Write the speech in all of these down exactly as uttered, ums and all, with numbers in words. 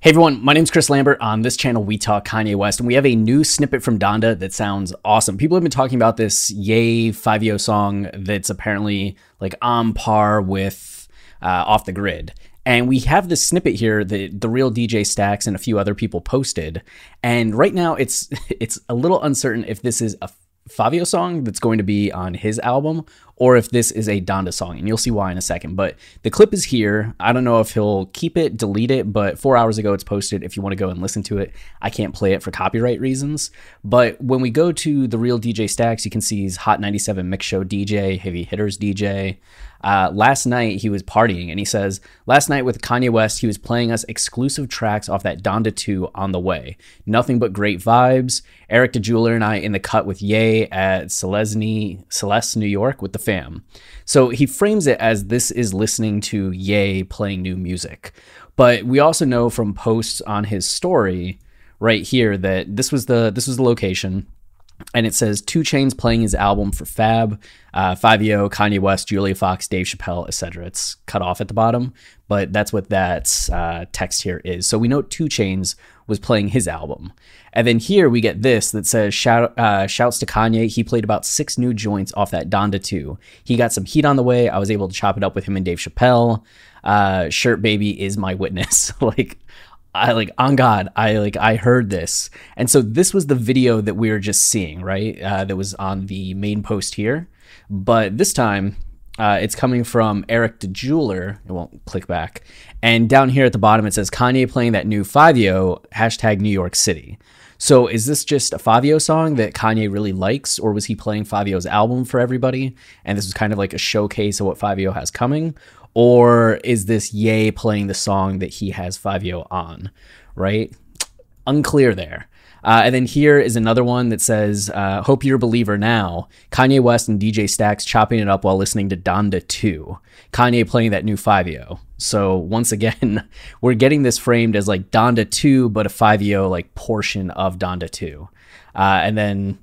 Hey everyone, my name's Chris Lambert. On this channel, we talk Kanye West, and we have a new snippet from Donda that sounds awesome. People have been talking about this Yay Fivio song that's apparently like on par with uh, Off The Grid. And we have this snippet here that the real D J Stacks and a few other people posted. And right now it's it's a little uncertain if this is a Fabio song that's going to be on his album or if this is a Donda song, and you'll see why in a second. But the clip is here. I don't know if he'll keep it, delete it, but four hours ago it's posted if you want to go and listen to it. I can't play it for copyright reasons, but when we go to the real D J Stacks, you can see he's Hot ninety-seven Mix Show D J, Heavy Hitters D J. Uh, last night he was partying, and he says, last night with Kanye West, he was playing us exclusive tracks off that Donda two on the way. Nothing but great vibes. Eric DeJouler and I in the cut with Ye at Celeste, Celeste, New York with the fam. So he frames it as this is listening to Ye playing new music. But we also know from posts on his story right here that this was the, this was the location. And it says Two Chainz playing his album for Fab, uh, Fivio, Kanye West, Julia Fox, Dave Chappelle, et cetera. It's cut off at the bottom, but that's what that uh, text here is. So we know Two Chainz was playing his album. And then here we get this that says, Shout, uh, shouts to Kanye. He played about six new joints off that Donda two. He got some heat on the way. I was able to chop it up with him and Dave Chappelle. Uh, Shirt Baby is my witness. like... I like on God, I like I heard this. And so this was the video that we were just seeing, right? Uh, that was on the main post here. But this time uh, it's coming from Eric DeJouler. It won't click back. And down here at the bottom, it says Kanye playing that new Fivio, hashtag New York City. So is this just a Fivio song that Kanye really likes, or was he playing Fivio's album for everybody? And this was kind of like a showcase of what Fivio has coming. Or is this Ye playing the song that he has Fivio on, right? Unclear there. Uh, and then here is another one that says, uh, hope you're a believer now. Kanye West and D J Stacks chopping it up while listening to Donda two. Kanye playing that new Fivio. So once again, we're getting this framed as like Donda two, but a Fivio like portion of Donda two. Uh, and then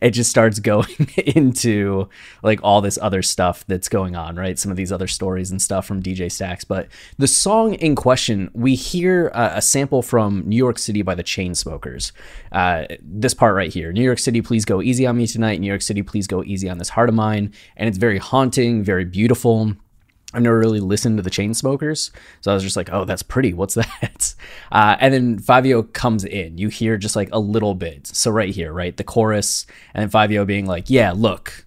it just starts going into like all this other stuff that's going on, right? Some of these other stories and stuff from D J Stacks. But the song in question, we hear a, a sample from New York City by the Chainsmokers. Uh, this part right here, New York City, please go easy on me tonight. New York City, please go easy on this heart of mine. And it's very haunting, very beautiful. I've never really listened to the Chainsmokers, so I was just like, oh, that's pretty. What's that? Uh, and then Fivio comes in. You hear just like a little bit. So right here, right? The chorus and Fivio being like, yeah, look,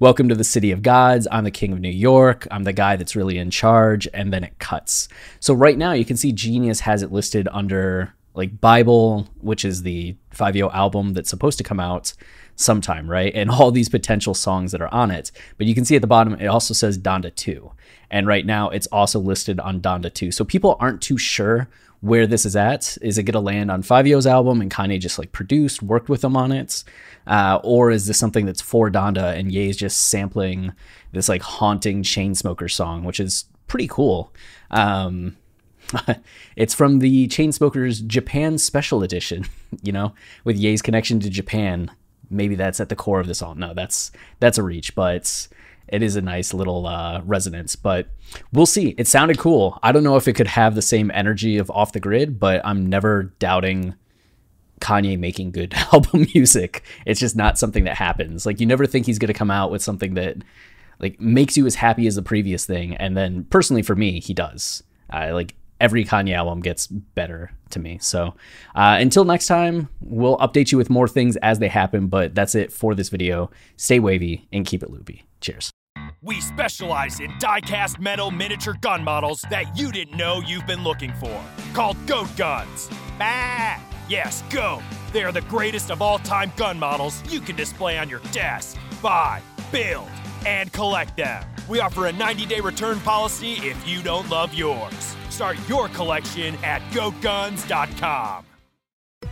welcome to the city of gods. I'm the king of New York. I'm the guy that's really in charge. And then it cuts. So right now you can see Genius has it listed under like Bible, which is the Fivio album that's supposed to come out sometime, right? And all these potential songs that are on it. But you can see at the bottom, it also says Donda two. And right now it's also listed on Donda two. So people aren't too sure where this is at. Is it going to land on Fivio's album and Kanye just like produced, worked with him on it? Uh, or is this something that's for Donda and Ye's just sampling this like haunting Chainsmoker song, which is pretty cool. Um, It's from the Chainsmokers Japan Special Edition, you know, with Ye's connection to Japan. Maybe that's at the core of this all. No, that's that's a reach, but it is a nice little uh, resonance. But we'll see. It sounded cool. I don't know if it could have the same energy of Off the Grid, but I'm never doubting Kanye making good album music. It's just not something that happens. Like, you never think he's going to come out with something that like makes you as happy as the previous thing. And then personally for me, he does. I like every Kanye album gets better to me. So uh, until next time, we'll update you with more things as they happen, but that's it for this video. Stay wavy and keep it loopy. Cheers. We specialize in die-cast metal miniature gun models that you didn't know you've been looking for. Called Goat Guns. Bah! Yes, Goat. They are the greatest of all-time gun models you can display on your desk. Buy, build, and collect them. We offer a ninety-day return policy if you don't love yours. Start your collection at Go Guns dot com.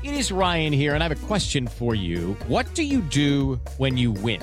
It is Ryan here, and I have a question for you. What do you do when you win?